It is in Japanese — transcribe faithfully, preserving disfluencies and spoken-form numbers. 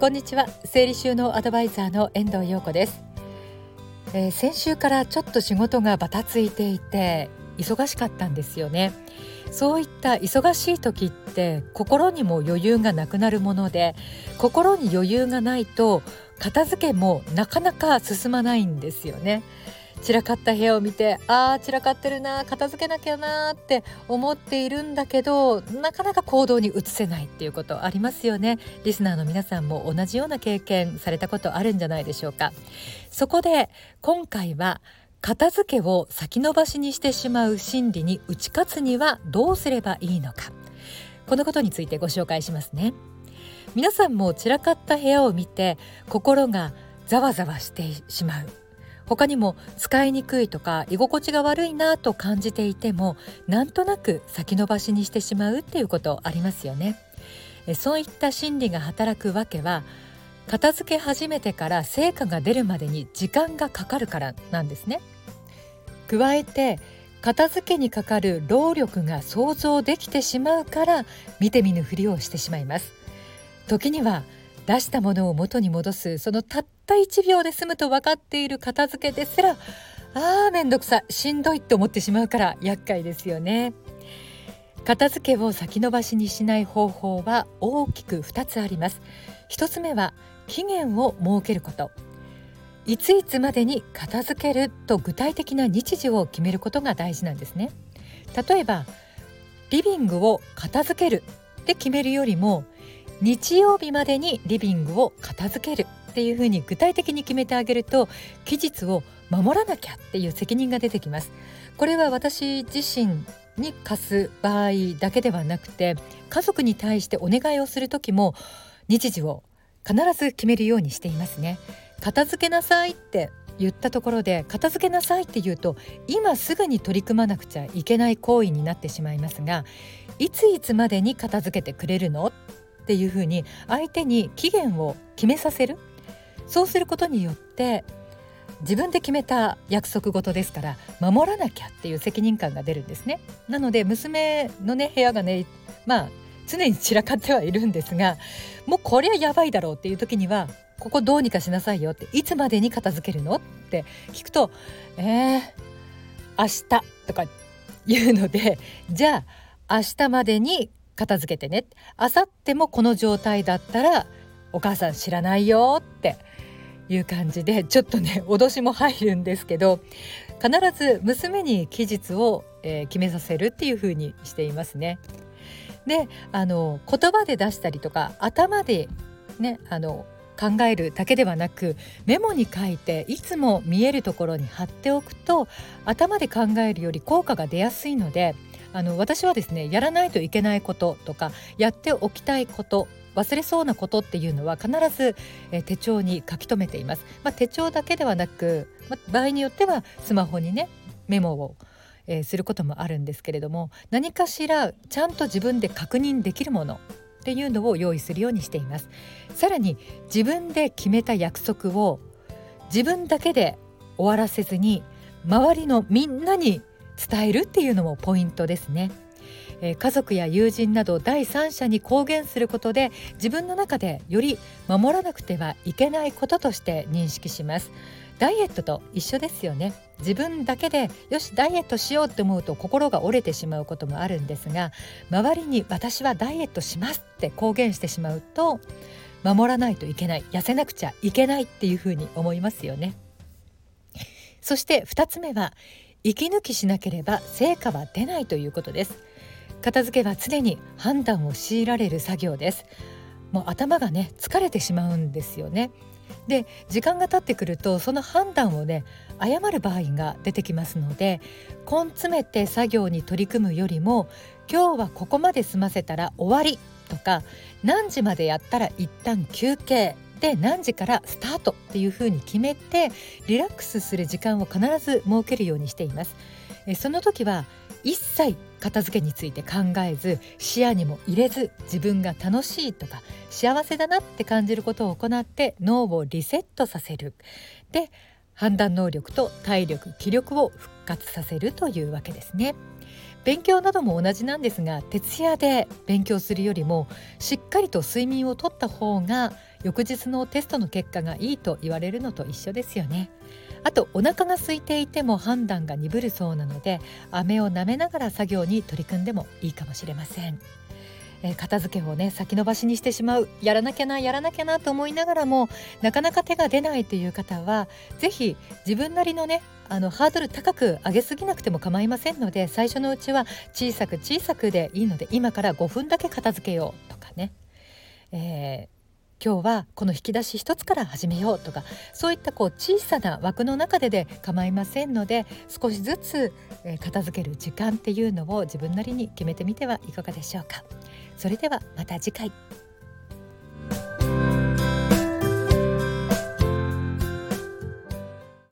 こんにちは、整理収納アドバイザーの遠藤陽子です。えー、先週からちょっと仕事がバタついていて忙しかったんですよね。そういった忙しい時って心にも余裕がなくなるもので、心に余裕がないと片付けもなかなか進まないんですよね。散らかった部屋を見て、あー散らかってるな、片付けなきゃなって思っているんだけど、なかなか行動に移せないっていうことありますよね。リスナーの皆さんも同じような経験されたことあるんじゃないでしょうか。そこで今回は、片付けを先延ばしにしてしまう心理に打ち勝つにはどうすればいいのか、このことについてご紹介しますね。皆さんも散らかった部屋を見て心がざわざわしてしまう、他にも使いにくいとか居心地が悪いなと感じていても、なんとなく先延ばしにしてしまうっていうことありますよね。そういった心理が働くわけは、片付け始めてから成果が出るまでに時間がかかるからなんですね。加えて片付けにかかる労力が想像できてしまうから、見て見ぬふりをしてしまいます。時には出したものを元に戻す、そのたったいちびょうで済むと分かっている片付けですら、あーめんどくさい、しんどいと思ってしまうから厄介ですよね。片付けを先延ばしにしない方法は大きくふたつあります。ひとつめは期限を設けること。いついつまでに片付けると具体的な日時を決めることが大事なんですね。例えばリビングを片付けるって決めるよりも、日曜日までにリビングを片付けるっていうふうに具体的に決めてあげると、期日を守らなきゃっていう責任が出てきます。これは私自身に課す場合だけではなくて、家族に対してお願いをするときも日時を必ず決めるようにしていますね。片付けなさいって言ったところで、片付けなさいって言うと今すぐに取り組まなくちゃいけない行為になってしまいますが、いついつまでに片付けてくれるのっていうふうに相手に期限を決めさせる。そうすることによって、自分で決めた約束事ですから守らなきゃっていう責任感が出るんですね。なので娘のね、部屋がね、まあ常に散らかってはいるんですが、もうこれはやばいだろうっていう時には、ここどうにかしなさいよって、いつまでに片付けるのって聞くと、えー、明日とか言うので、じゃあ明日までに片付けてね、明後日もこの状態だったらお母さん知らないよっていう感じで、ちょっとね脅しも入るんですけど、必ず娘に期日を、えー、決めさせるっていう風にしていますね。で、あの言葉で出したりとか頭で、ね、あの考えるだけではなく、メモに書いていつも見えるところに貼っておくと、頭で考えるより効果が出やすいので、あの私はですね、やらないといけないこととかやっておきたいこと、忘れそうなことっていうのは必ず手帳に書き留めています。まあ、手帳だけではなく、まあ、場合によってはスマホにねメモを、えー、することもあるんですけれども、何かしらちゃんと自分で確認できるものっていうのを用意するようにしています。さらに自分で決めた約束を自分だけで終わらせずに、周りのみんなに伝えるっていうのもポイントですね。家族や友人など第三者に公言することで、自分の中でより守らなくてはいけないこととして認識します。ダイエットと一緒ですよね。自分だけでよしダイエットしようって思うと心が折れてしまうこともあるんですが、周りに私はダイエットしますって公言してしまうと、守らないといけない、痩せなくちゃいけないっていうふうに思いますよね。そしてふたつめは、息抜きしなければ成果は出ないということです。片付けは常に判断を強いられる作業です。もう頭がね疲れてしまうんですよね。で、時間が経ってくるとその判断をね誤る場合が出てきますので、根詰めて作業に取り組むよりも、今日はここまで済ませたら終わりとか、何時までやったら一旦休憩で何時からスタートっていう風に決めて、リラックスする時間を必ず設けるようにしています。その時は一切片付けについて考えず、視野にも入れず、自分が楽しいとか幸せだなって感じることを行って脳をリセットさせる。で、判断能力と体力、気力を復活させるというわけですね。勉強なども同じなんですが、徹夜で勉強するよりもしっかりと睡眠をとった方が翌日のテストの結果がいいと言われるのと一緒ですよね。あとお腹が空いていても判断が鈍るそうなので、飴を舐めながら作業に取り組んでもいいかもしれません。えー、片付けをね先延ばしにしてしまう、やらなきゃなやらなきゃなと思いながらもなかなか手が出ないという方は、ぜひ自分なりのねあのハードル高く上げすぎなくても構いませんので、最初のうちは小さく小さくでいいので、今からごふんだけ片付けようとかね、えー、今日はこの引き出し一つから始めようとか、そういったこう小さな枠の中でで構いませんので、少しずつ片付ける時間っていうのを自分なりに決めてみてはいかがでしょうか。それではまた次回。